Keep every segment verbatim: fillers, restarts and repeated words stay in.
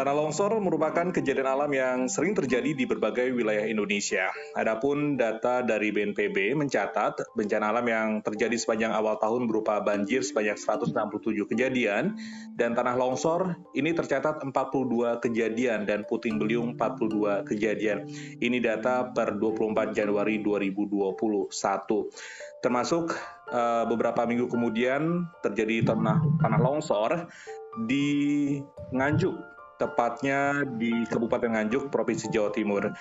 Tanah longsor merupakan kejadian alam yang sering terjadi di berbagai wilayah Indonesia. Adapun data dari B N P B mencatat bencana alam yang terjadi sepanjang awal tahun berupa banjir sebanyak seratus enam puluh tujuh kejadian dan tanah longsor ini tercatat empat puluh dua kejadian dan puting beliung empat puluh dua kejadian. Ini data per dua puluh empat Januari dua ribu dua puluh satu. Termasuk uh, beberapa minggu kemudian terjadi tanah tanah longsor di Nganjuk, tepatnya di Kabupaten Nganjuk, Provinsi Jawa Timur.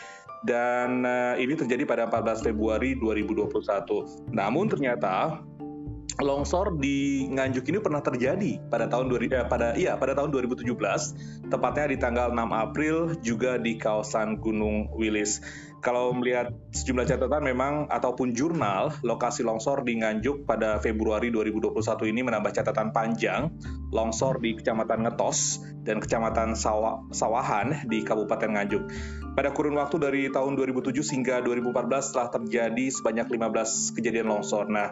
Dan uh, ini terjadi pada empat belas Februari dua ribu dua puluh satu. Namun ternyata longsor di Nganjuk ini pernah terjadi pada tahun dua ribu, eh, pada iya pada tahun dua ribu tujuh belas, tepatnya di tanggal enam April juga di kawasan Gunung Wilis. Kalau melihat sejumlah catatan memang ataupun jurnal, lokasi longsor di Nganjuk pada Februari dua ribu dua puluh satu ini menambah catatan panjang longsor di Kecamatan Ngetos dan Kecamatan Sawa, Sawahan di Kabupaten Nganjuk. Pada kurun waktu dari tahun dua ribu tujuh hingga dua ribu empat belas telah terjadi sebanyak lima belas kejadian longsor. Nah,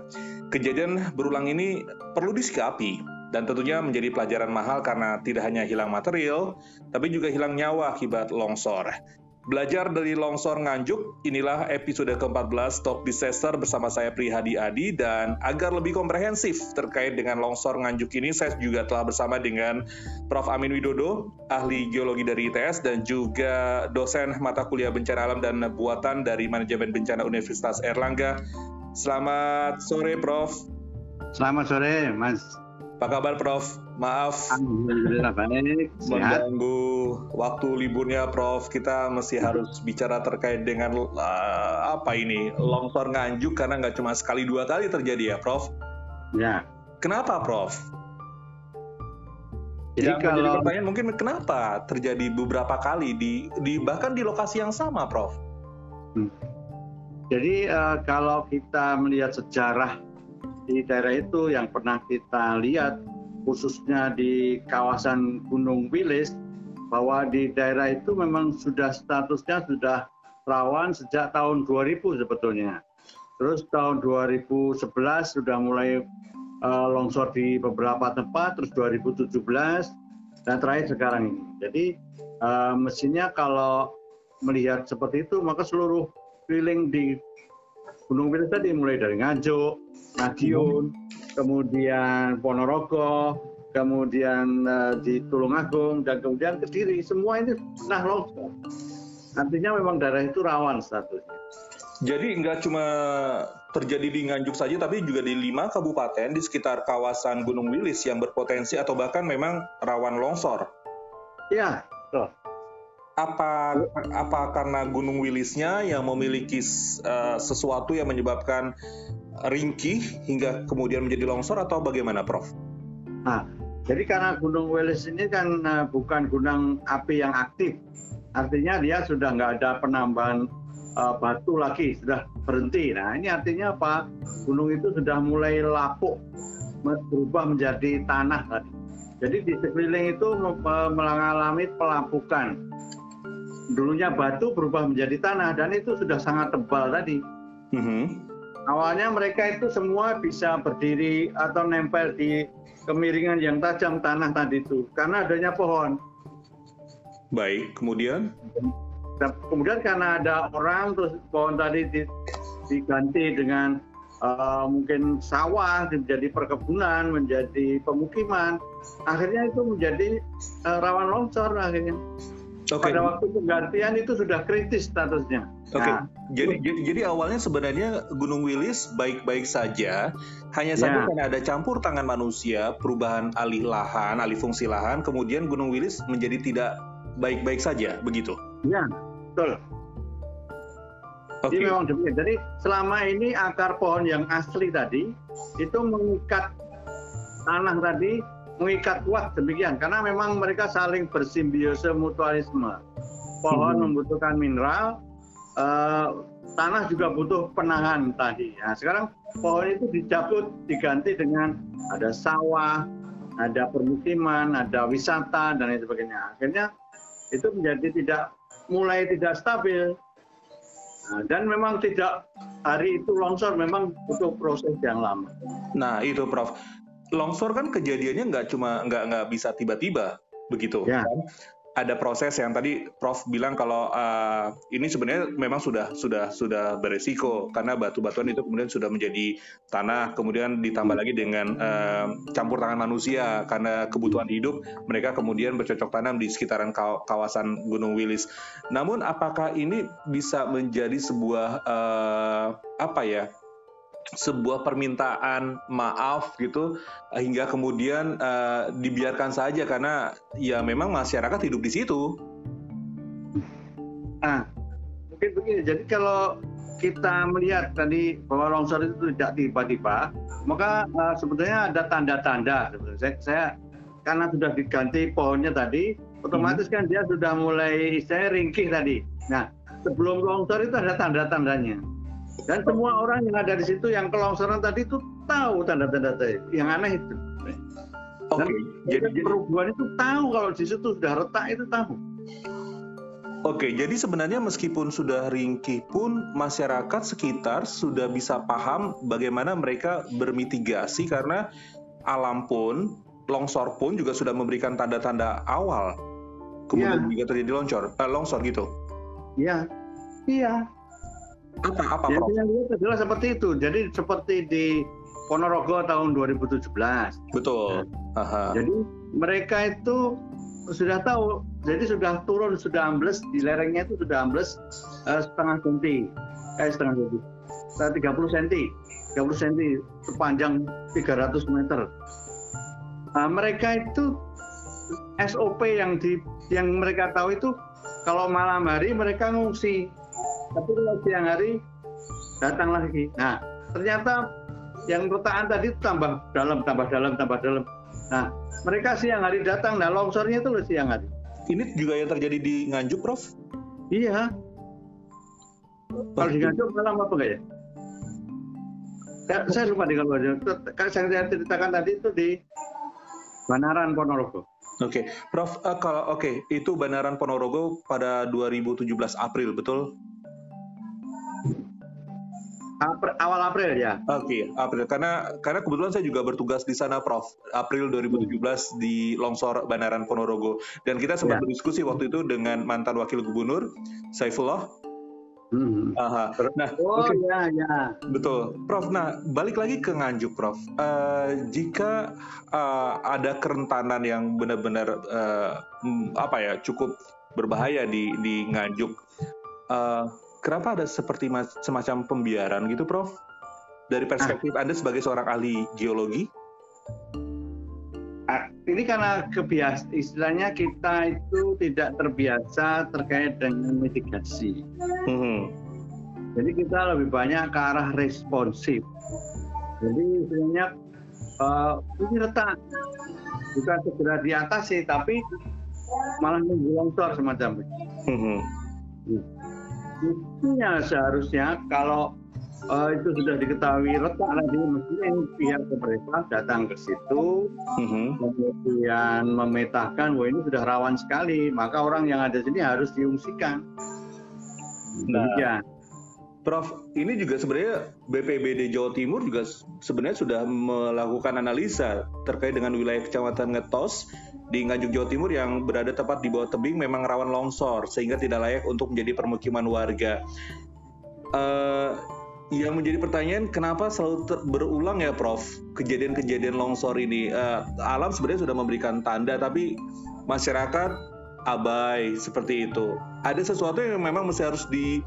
kejadian berulang ini perlu disikapi. Dan tentunya menjadi pelajaran mahal karena tidak hanya hilang material, tapi juga hilang nyawa akibat longsor. Belajar dari longsor Nganjuk, inilah episode ke empat belas Top Disaster bersama saya Prihadi Adi, dan agar lebih komprehensif terkait dengan longsor Nganjuk ini, saya juga telah bersama dengan Profesor Amin Widodo, ahli geologi dari I T S, dan juga dosen mata kuliah bencana alam dan buatan dari manajemen bencana Universitas Airlangga. Selamat sore, Prof Selamat sore, Mas. Apa kabar, Prof? Maaf, alhamdulillah baik, sehat. Mengganggu waktu liburnya, Prof. Kita masih harus bicara terkait dengan uh, apa ini longsor Nganjuk, karena nggak cuma sekali dua kali terjadi ya, Prof. Ya. Kenapa, Prof? Jadi ya, kalau pertanyaan mungkin kenapa terjadi beberapa kali di, di bahkan di lokasi yang sama, Prof. Hmm. Jadi uh, kalau kita melihat sejarah di daerah itu yang pernah kita lihat, khususnya di kawasan Gunung Wilis, bahwa di daerah itu memang sudah statusnya sudah rawan sejak tahun dua ribu sebetulnya. Terus tahun dua ribu sebelas sudah mulai uh, longsor di beberapa tempat, terus dua ribu tujuh belas, dan terakhir sekarang ini. Jadi uh, mestinya kalau melihat seperti itu, maka seluruh keliling di Gunung Wilis tadi, mulai dari Nganjuk, Madiun, kemudian Ponorogo, kemudian uh, di Tulungagung, dan kemudian Kediri, semua ini pernah longsor. Artinya memang daerah itu rawan statusnya. Jadi nggak cuma terjadi di Nganjuk saja, tapi juga di lima kabupaten di sekitar kawasan Gunung Wilis yang berpotensi atau bahkan memang rawan longsor. Ya, betul. Apa apa karena Gunung Wilisnya yang memiliki uh, sesuatu yang menyebabkan ringkih hingga kemudian menjadi longsor, atau bagaimana, Prof? Nah, jadi karena Gunung Wilis ini kan uh, bukan gunung api yang aktif, artinya dia sudah nggak ada penambahan uh, batu lagi, sudah berhenti. Nah, ini artinya apa? Gunung itu sudah mulai lapuk, berubah menjadi tanah tadi. Jadi di sekeliling itu mengalami pelapukan. Dulunya batu berubah menjadi tanah, dan itu sudah sangat tebal tadi. Mm-hmm. Awalnya mereka itu semua bisa berdiri atau nempel di kemiringan yang tajam tanah tadi itu, karena adanya pohon. Baik, kemudian? Kemudian karena ada orang, terus pohon tadi diganti dengan uh, mungkin sawah, menjadi perkebunan, menjadi pemukiman. Akhirnya itu menjadi uh, rawan longsor akhirnya. Okay. Pada waktu penggantian itu sudah kritis statusnya. Oke. Okay. Nah, jadi, jadi jadi awalnya sebenarnya Gunung Wilis baik-baik saja, hanya saja ya, karena ada campur tangan manusia, perubahan alih lahan, alih fungsi lahan, kemudian Gunung Wilis menjadi tidak baik-baik saja, begitu. Ya, betul. Okay. Jadi memang demikian. Jadi selama ini akar pohon yang asli tadi itu mengikat tanah tadi, mengikat kuat demikian, karena memang mereka saling bersimbiose, mutualisme. Pohon hmm. membutuhkan mineral, eh, tanah juga butuh penahan tadi. Nah, sekarang pohon itu dicabut, diganti dengan ada sawah, ada permukiman, ada wisata, dan lain sebagainya. Akhirnya itu menjadi tidak, mulai tidak stabil. Nah, dan memang tidak, hari itu longsor memang butuh proses yang lama. Nah, itu, Prof. Longsor kan kejadiannya nggak cuma nggak nggak bisa tiba-tiba begitu. Ya. Kan? ada proses yang tadi Prof bilang kalau uh, ini sebenarnya memang sudah sudah sudah beresiko karena batu-batuan itu kemudian sudah menjadi tanah, kemudian ditambah lagi dengan uh, campur tangan manusia karena kebutuhan hidup mereka kemudian bercocok tanam di sekitaran kawasan Gunung Wilis. Namun apakah ini bisa menjadi sebuah uh, apa ya? sebuah permintaan maaf gitu hingga kemudian uh, dibiarkan saja karena ya memang masyarakat hidup di situ. Ah, mungkin begini. Jadi kalau kita melihat tadi bahwa longsor itu tidak tiba-tiba, maka uh, sebenarnya ada tanda-tanda. Saya, saya karena sudah diganti pohonnya tadi, otomatis hmm. kan dia sudah mulai saya ringkih tadi. Nah, sebelum longsor itu ada tanda-tandanya. Dan semua orang yang ada di situ yang kelongsoran tadi itu tahu tanda-tanda tadi. Yang aneh itu. Oke. Okay, jadi perubahan itu tahu kalau di situ sudah retak itu tahu. Oke, okay, jadi sebenarnya meskipun sudah ringkih pun masyarakat sekitar sudah bisa paham bagaimana mereka bermitigasi karena alam pun, longsor pun juga sudah memberikan tanda-tanda awal. Kemudian juga ya. terjadi longsor, eh, longsor gitu. Iya. Iya. Apa, apa, jadi yang lihat adalah seperti itu. Jadi seperti di Ponorogo tahun dua ribu tujuh belas. Betul. Nah, aha. Jadi mereka itu sudah tahu. Jadi sudah turun, sudah ambles di lerengnya itu sudah ambles uh, setengah senti, eh setengah senti, tiga puluh senti, tiga puluh senti sepanjang tiga ratus meter. Nah, mereka itu S O P yang di yang mereka tahu itu kalau malam hari mereka ngungsi. Tapi kalau siang hari datang lagi. Nah, ternyata yang retaan tadi tambah dalam, tambah dalam, tambah dalam. Nah, mereka siang hari datang. Nah, longsornya itu loh siang hari. Ini juga yang terjadi di Nganjuk, Prof? Iya. Kalau di Nganjuk malam apa enggak ya? Saya lupa di kalau ada. Saya ceritakan tadi itu di Banaran, Ponorogo. Oke, okay. Prof, uh, kalau oke okay. itu Banaran Ponorogo pada dua ribu tujuh belas April, betul? April, awal April ya. Oke, okay, April. Karena karena kebetulan saya juga bertugas di sana, Prof. April dua ribu tujuh belas di longsor Banaran Ponorogo. Dan kita sempat ya. berdiskusi waktu itu dengan mantan Wakil Gubernur Saifullah. Hmm. Aha. Nah, oh okay. ya ya. Betul, Prof. Nah, balik lagi ke Nganjuk, Prof. Uh, jika uh, ada kerentanan yang benar-benar uh, apa ya cukup berbahaya di di Nganjuk. Uh, Kenapa ada seperti semacam pembiaran gitu, Prof? Dari perspektif ah. Anda sebagai seorang ahli geologi? Ah, ini karena kebiasaan, istilahnya kita itu tidak terbiasa terkait dengan mitigasi. Hmm. Jadi kita lebih banyak ke arah responsif. Jadi istilahnya uh, ini retak, bukan segera diatasi, tapi malah nunggu longsor semacam itu. Hmm. Hmm. Mestinya seharusnya kalau uh, itu sudah diketahui retak tadi, mestinya pihak pemerintah datang ke situ, mm-hmm. kemudian memetakan, wah ini sudah rawan sekali, maka orang yang ada sini harus diungsikan. Nah, ya. Prof, ini juga sebenarnya B P B D Jawa Timur juga sebenarnya sudah melakukan analisa terkait dengan wilayah Kecamatan Ngetos di Nganjuk Jawa Timur yang berada tepat di bawah tebing memang rawan longsor sehingga tidak layak untuk menjadi permukiman warga. Uh, yang menjadi pertanyaan kenapa selalu ter- berulang ya, Prof, kejadian-kejadian longsor ini? Uh, alam sebenarnya sudah memberikan tanda tapi masyarakat abai seperti itu. Ada sesuatu yang memang mesti harus di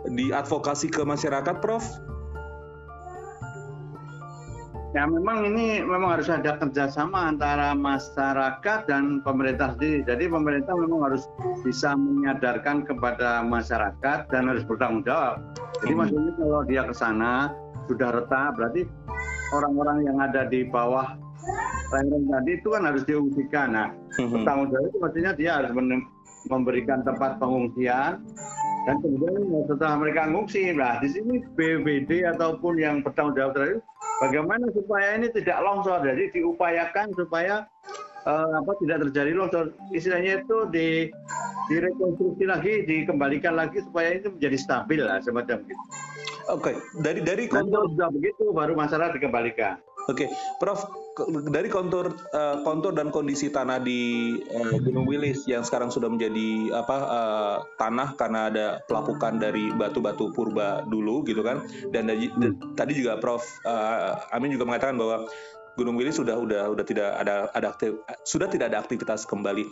diadvokasi ke masyarakat, Prof? Ya memang ini memang harus ada kerjasama antara masyarakat dan pemerintah sendiri. Jadi pemerintah memang harus bisa menyadarkan kepada masyarakat dan harus bertanggung jawab. Jadi hmm. maksudnya kalau dia ke sana sudah retak, berarti orang-orang yang ada di bawah lereng tadi itu kan harus diungsikan. Nah, hmm. bertanggung jawab itu maksudnya dia harus memberikan tempat pengungsian. Dan kemudian setelah mereka ngungsi, nah di sini B P B D ataupun yang bertanggung jawab terhadap bagaimana supaya ini tidak longsor, jadi diupayakan supaya eh, apa tidak terjadi longsor. Istilahnya itu di direkonstruksi lagi, dikembalikan lagi supaya itu menjadi stabil lah semacam gitu. Oke, okay. dari dari kontrol sudah begitu baru masalah dikembalikan. Oke, Prof, dari kontur uh, kontur dan kondisi tanah di uh, Gunung Wilis yang sekarang sudah menjadi apa uh, tanah karena ada pelapukan dari batu-batu purba dulu gitu kan. Dan hmm. tadi juga Prof uh, Amin juga mengatakan bahwa Gunung Wilis sudah sudah sudah tidak ada ada aktif, sudah tidak ada aktivitas kembali.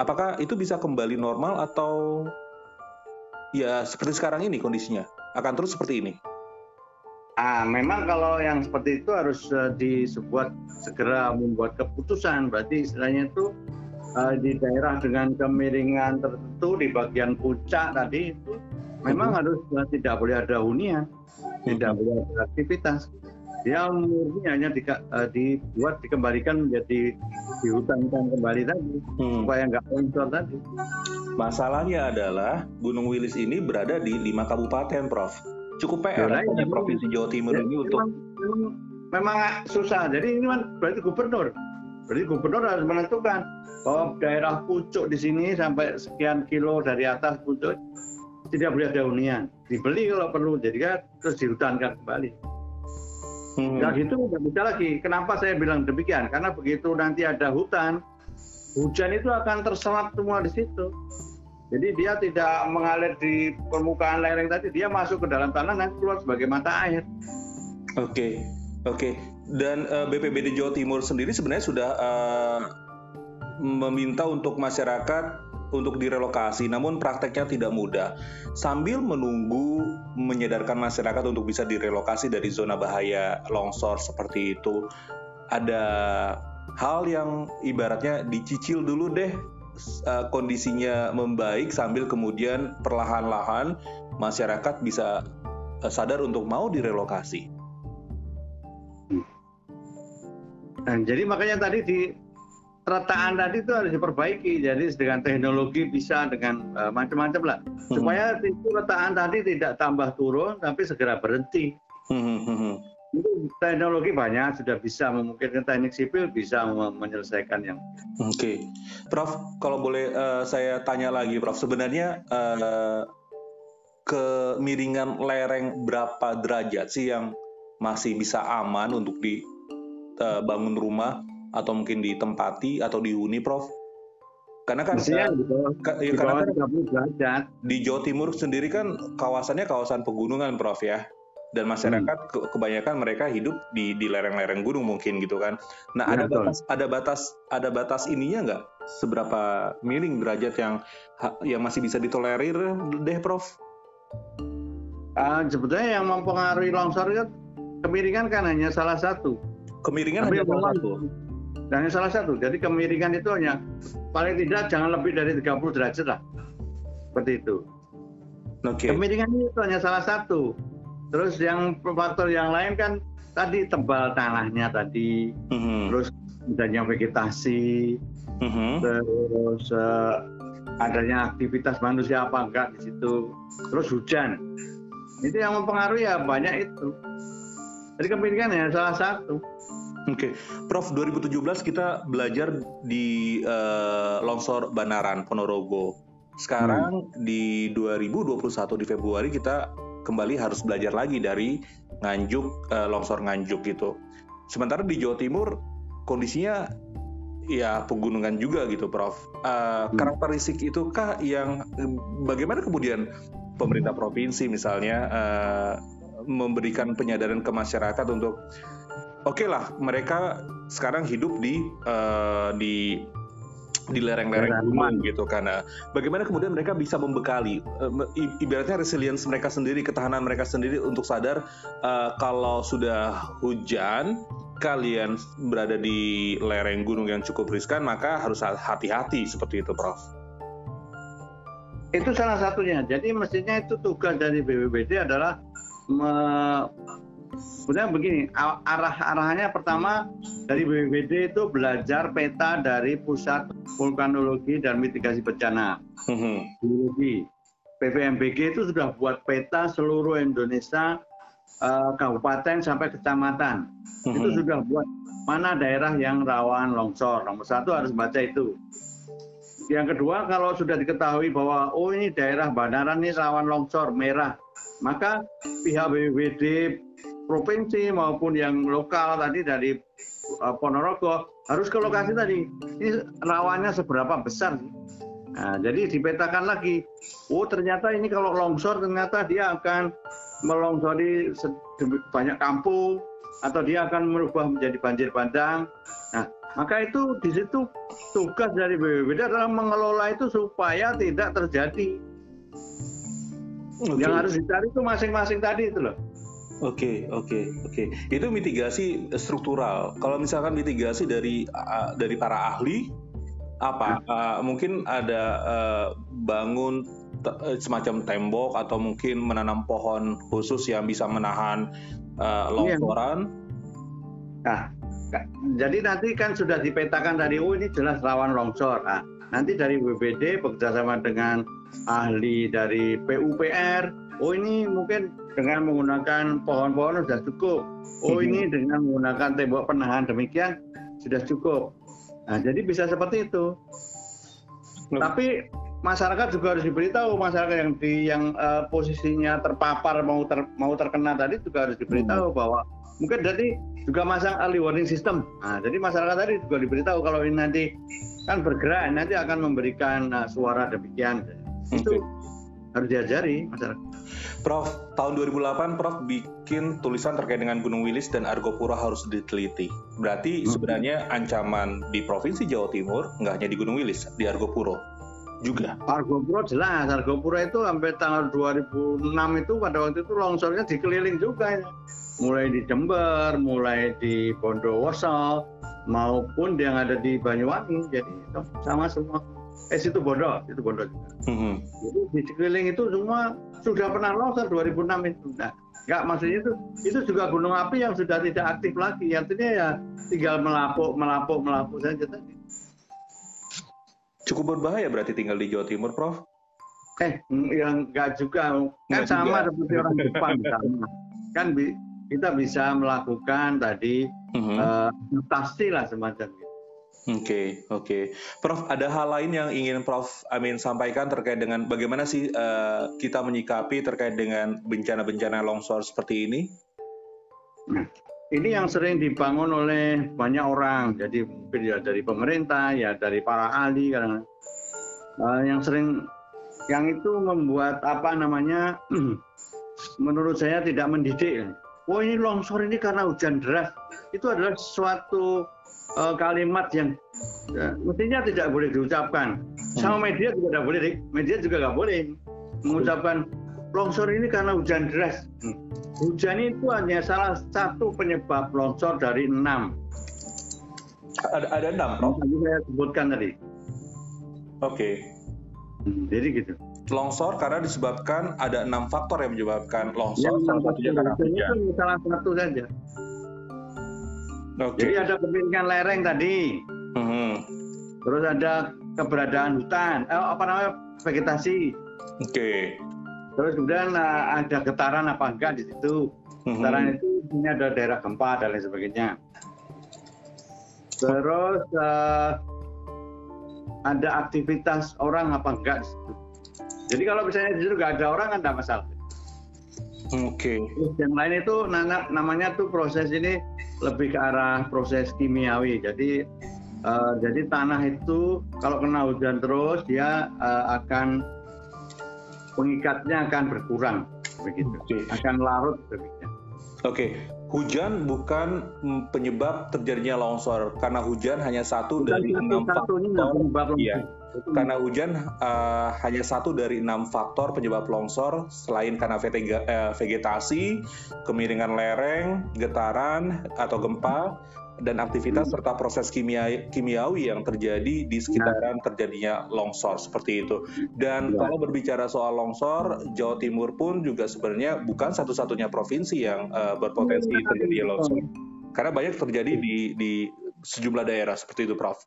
Apakah itu bisa kembali normal atau ya seperti sekarang ini kondisinya akan terus seperti ini? Ah, memang kalau yang seperti itu harus uh, dibuat segera membuat keputusan. Berarti istilahnya itu uh, di daerah dengan kemiringan tertentu di bagian puncak tadi itu memang harus uh, tidak boleh ada hunian, tidak boleh ada aktivitas. Dia murni hanya di, uh, dibuat dikembalikan menjadi dihutankan kembali tadi hmm. supaya nggak longsor tadi. Masalahnya adalah Gunung Wilis ini berada di lima kabupaten, Prof. Cukup P R ya, ya, Provinsi Jawa Timur ya, ini memang, untuk memang susah. Jadi ini kan berarti gubernur, berarti gubernur harus menentukan bahwa daerah pucuk di sini sampai sekian kilo dari atas pucuk tidak boleh ada hunian, dibeli kalau perlu, jadi kan terus dihutankan kembali. Hmm. Nah itu nggak bisa lagi. Kenapa saya bilang demikian? Karena begitu nanti ada hutan, hujan itu akan terserap semua di situ. Jadi dia tidak mengalir di permukaan lereng tadi, dia masuk ke dalam tanah dan keluar sebagai mata air. Oke, okay, oke. Okay. Dan uh, B P B D Jawa Timur sendiri sebenarnya sudah uh, meminta untuk masyarakat untuk direlokasi, namun prakteknya tidak mudah. Sambil menunggu menyadarkan masyarakat untuk bisa direlokasi dari zona bahaya longsor seperti itu, ada hal yang ibaratnya dicicil dulu deh. Kondisinya membaik sambil kemudian perlahan-lahan masyarakat bisa sadar untuk mau direlokasi. Nah, jadi makanya tadi di rataan tadi itu harus diperbaiki. Jadi dengan teknologi bisa dengan uh, macam-macam lah supaya hmm. itu rataan tadi tidak tambah turun tapi segera berhenti. Hmm. Teknologi banyak sudah bisa memungkinkan teknik sipil bisa menyelesaikan yang. Oke, okay. Prof, kalau boleh uh, saya tanya lagi, Prof, sebenarnya uh, kemiringan lereng berapa derajat sih yang masih bisa aman untuk dibangun uh, rumah atau mungkin ditempati atau dihuni, Prof? Karena kan Maksudnya, di bawah, ka, ya, di, karena kan di Jawa Timur sendiri kan kawasannya kawasan pegunungan, Prof, ya. Dan masyarakat hmm. kebanyakan mereka hidup di di lereng-lereng gunung mungkin gitu kan. Nah, ya, ada betul. batas ada batas ada batas ininya nggak? Seberapa miring derajat yang yang masih bisa ditolerir deh, Prof? Uh, sebetulnya yang mempengaruhi longsor itu kemiringan kan hanya salah satu. Kemiringan Tapi hanya salah satu. Hanya salah satu. Jadi kemiringan itu hanya paling tidak jangan lebih dari tiga puluh derajat lah. Seperti itu. Oke. Okay. Kemiringan itu hanya salah satu. Terus yang faktor yang lain kan tadi tebal tanahnya tadi, mm-hmm. terus adanya vegetasi, mm-hmm. terus uh, adanya aktivitas manusia apa enggak di situ, terus hujan. Itu yang mempengaruhi ya banyak itu. Jadi kemiringan ya salah satu. Oke, okay. Prof, dua ribu tujuh belas kita belajar di uh, longsor Banaran, Ponorogo. Sekarang hmm. di dua ribu dua puluh satu di Februari kita kembali harus belajar lagi dari Nganjuk, eh, longsor Nganjuk gitu. Sementara di Jawa Timur kondisinya ya pegunungan juga gitu, Prof. Uh, hmm. Karakteristik itukah yang bagaimana kemudian pemerintah provinsi misalnya uh, memberikan penyadaran ke masyarakat untuk oke okay lah mereka sekarang hidup di uh, di di lereng-lereng gunung gitu karena bagaimana kemudian mereka bisa membekali ibaratnya resilience mereka sendiri, ketahanan mereka sendiri untuk sadar uh, kalau sudah hujan kalian berada di lereng gunung yang cukup riskan maka harus hati-hati seperti itu, Prof. Itu salah satunya. Jadi mestinya itu tugas dari B P B D adalah me- sebenarnya begini, arah-arahannya pertama dari B P B D itu belajar peta dari pusat vulkanologi dan mitigasi bencana. Vulkanologi. P V M B G itu sudah buat peta seluruh Indonesia, eh, kabupaten sampai kecamatan. Itu sudah buat mana daerah yang rawan longsor. Nomor satu harus baca itu. Yang kedua kalau sudah diketahui bahwa oh ini daerah Banaran ini rawan longsor merah, maka pihak B P B D provinsi maupun yang lokal tadi dari uh, Ponorogo harus ke lokasi tadi. Ini rawannya seberapa besar? Nah, jadi dipetakan lagi. Oh, ternyata ini kalau longsor ternyata dia akan melongsori banyak kampung atau dia akan merubah menjadi banjir bandang. Nah, maka itu di situ tugas dari B P B D adalah mengelola itu supaya tidak terjadi. Okay. Yang harus dicari itu masing-masing tadi itu loh. Oke, okay, oke, okay, oke. Okay. Itu mitigasi struktural. Kalau misalkan mitigasi dari dari para ahli apa? Ya. Uh, mungkin ada uh, bangun te- semacam tembok atau mungkin menanam pohon khusus yang bisa menahan uh, longsoran. Ya. Nah. Jadi nanti kan sudah dipetakan dari oh ini jelas rawan longsor. Nah, nanti dari B P B D bekerjasama dengan ahli dari P U P R, oh ini mungkin dengan menggunakan pohon-pohon sudah cukup. Oh ini dengan menggunakan tembok penahan demikian sudah cukup. Nah, jadi bisa seperti itu. Loh. Tapi masyarakat juga harus diberitahu, masyarakat yang di yang uh, posisinya terpapar mau ter, mau terkena tadi juga harus diberitahu hmm. bahwa mungkin dari juga masang early warning system. Nah, jadi masyarakat tadi juga diberitahu kalau ini nanti kan bergerak, nanti akan memberikan uh, suara demikian. Okay. Itu harus diajari masyarakat. Prof, tahun dua ribu delapan Prof bikin tulisan terkait dengan Gunung Wilis dan Argopuro harus diteliti. Berarti hmm. sebenarnya ancaman di Provinsi Jawa Timur nggak hanya di Gunung Wilis, di Argopuro juga. Argopuro jelas, Argopuro itu sampai tanggal dua ribu enam itu pada waktu itu longsornya dikeliling juga ya. Mulai di Jember, mulai di Bondowoso, maupun yang ada di Banyuwangi, jadi sama semua. Eh situ Bondo, situ Bondo juga. Mm-hmm. Jadi di sekeliling itu semua sudah pernah longsor dua ribu enam itu. Nah, nggak maksudnya itu, itu juga gunung api yang sudah tidak aktif lagi. Artinya ya tinggal melapuk, melapuk, melapuk saja tadi. Cukup berbahaya berarti tinggal di Jawa Timur, Prof? Eh, yang nggak juga, kan nggak sama juga. Seperti orang Jepang, sama. Kan bi- kita bisa melakukan tadi mm-hmm. uh, adaptasi lah semacam itu. Oke, okay, oke. Okay. Prof, ada hal lain yang ingin Prof Amin sampaikan terkait dengan bagaimana sih uh, kita menyikapi terkait dengan bencana-bencana longsor seperti ini? Ini yang sering dibangun oleh banyak orang. Jadi mungkin ya dari pemerintah, ya dari para ahli. Kadang-kadang. Uh, yang sering, yang itu membuat apa namanya, menurut saya tidak mendidik. Oh ini longsor ini karena hujan deras. Itu adalah suatu uh, kalimat yang uh, mestinya tidak boleh diucapkan. Sama media juga tidak boleh, media juga nggak boleh mengucapkan longsor ini karena hujan deras. Hujan itu hanya salah satu penyebab longsor dari enam. Ada ada enam, Prof? Tadi saya sebutkan tadi. Oke. Okay. Jadi gitu. Longsor karena disebabkan ada enam faktor yang menyebabkan longsor, ya, salah satunya karena hujan. Itu salah satu saja. Okay. Jadi ada kemiringan lereng tadi, mm-hmm. terus ada keberadaan hutan, eh, apa namanya vegetasi. Oke. Okay. Terus kemudian ada getaran apa enggak di situ. Mm-hmm. Getaran itu ini ada daerah gempa dan lain sebagainya. Terus eh, ada aktivitas orang apa enggak di situ. Jadi kalau misalnya justru nggak ada orang kan nggak masalah. Oke. Okay. Yang lain itu namanya tuh proses ini lebih ke arah proses kimiawi. Jadi uh, jadi tanah itu kalau kena hujan terus dia uh, akan pengikatnya akan berkurang begitu. Okay. Akan larut begitu. Oke. Okay. Hujan bukan penyebab terjadinya longsor karena hujan hanya satu bukan dari enam faktor. Iya. Karena hujan uh, hanya satu dari enam faktor penyebab longsor selain karena vegetasi, kemiringan lereng, getaran atau gempa dan aktivitas serta proses kimia kimiawi yang terjadi di sekitaran terjadinya longsor seperti itu. Dan kalau berbicara soal longsor, Jawa Timur pun juga sebenarnya bukan satu-satunya provinsi yang uh, berpotensi terjadi longsor. Karena banyak terjadi di di sejumlah daerah seperti itu, Prof.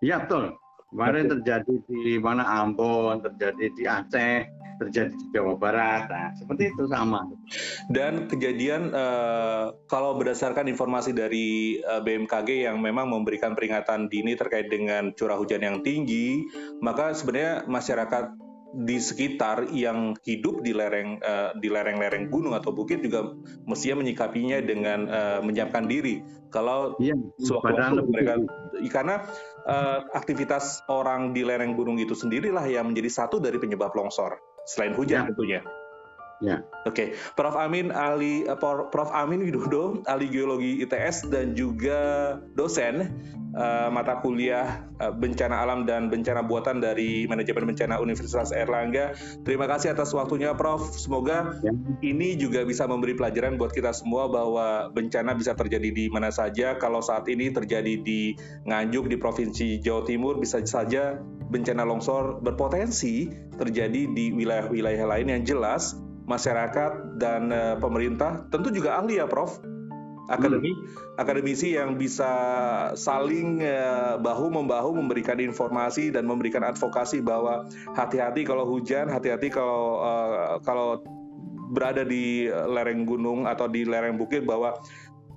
Iya, betul. Kemarin terjadi di mana Ambon, terjadi di Aceh, terjadi di Jawa Barat, nah, seperti itu sama. Dan kejadian eh, kalau berdasarkan informasi dari eh, B M K G yang memang memberikan peringatan dini terkait dengan curah hujan yang tinggi, maka sebenarnya masyarakat di sekitar yang hidup di lereng uh, di lereng-lereng gunung atau bukit juga mestinya menyikapinya dengan uh, menyiapkan diri. Kalau iya, sewaktu-waktu mereka karena uh, aktivitas orang di lereng gunung itu sendirilah yang menjadi satu dari penyebab longsor selain hujan ya. Tentunya. Ya. Oke, okay. Prof Amin Ali Prof Amin Widodo, ahli geologi I T S dan juga dosen uh, mata kuliah uh, bencana alam dan bencana buatan dari manajemen bencana Universitas Airlangga. Terima kasih atas waktunya, Prof. Semoga ya. Ini juga bisa memberi pelajaran buat kita semua bahwa bencana bisa terjadi di mana saja. Kalau saat ini terjadi di Nganjuk di Provinsi Jawa Timur, bisa saja bencana longsor berpotensi terjadi di wilayah-wilayah lain yang jelas. Masyarakat dan uh, pemerintah, tentu juga ahli ya Prof, akademi, hmm. akademisi yang bisa saling uh, bahu-membahu memberikan informasi dan memberikan advokasi bahwa hati-hati kalau hujan, hati-hati kalau uh, kalau berada di lereng gunung atau di lereng bukit bahwa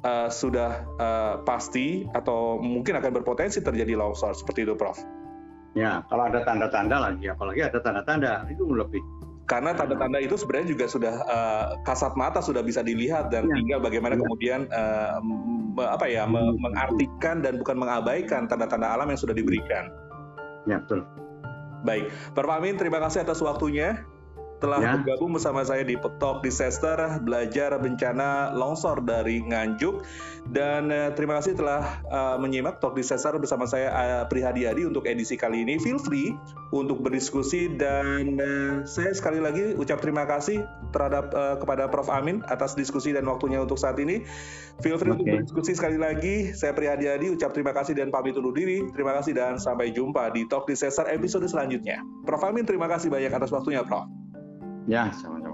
uh, sudah uh, pasti atau mungkin akan berpotensi terjadi longsor, seperti itu Prof. Ya, kalau ada tanda-tanda lagi, apalagi ada tanda-tanda, itu lebih. Karena tanda-tanda itu sebenarnya juga sudah uh, kasat mata sudah bisa dilihat dan ya. Tinggal bagaimana ya. Kemudian uh, apa ya me- mengartikan dan bukan mengabaikan tanda-tanda alam yang sudah diberikan. Ya betul. Baik, Pak Amin terima kasih atas waktunya telah ya. Bergabung bersama saya di Talk Disaster belajar bencana longsor dari Nganjuk dan uh, terima kasih telah uh, menyimak Talk Disaster bersama saya uh, Prihadi Adi untuk edisi kali ini. Feel free untuk berdiskusi dan uh, saya sekali lagi ucap terima kasih terhadap uh, kepada Prof Amin atas diskusi dan waktunya untuk saat ini. Feel free okay. untuk berdiskusi sekali lagi. Saya Prihadi Adi ucap terima kasih dan pamit undur diri. Terima kasih dan sampai jumpa di Talk Disaster episode selanjutnya. Prof Amin terima kasih banyak atas waktunya Prof. Ya, sama.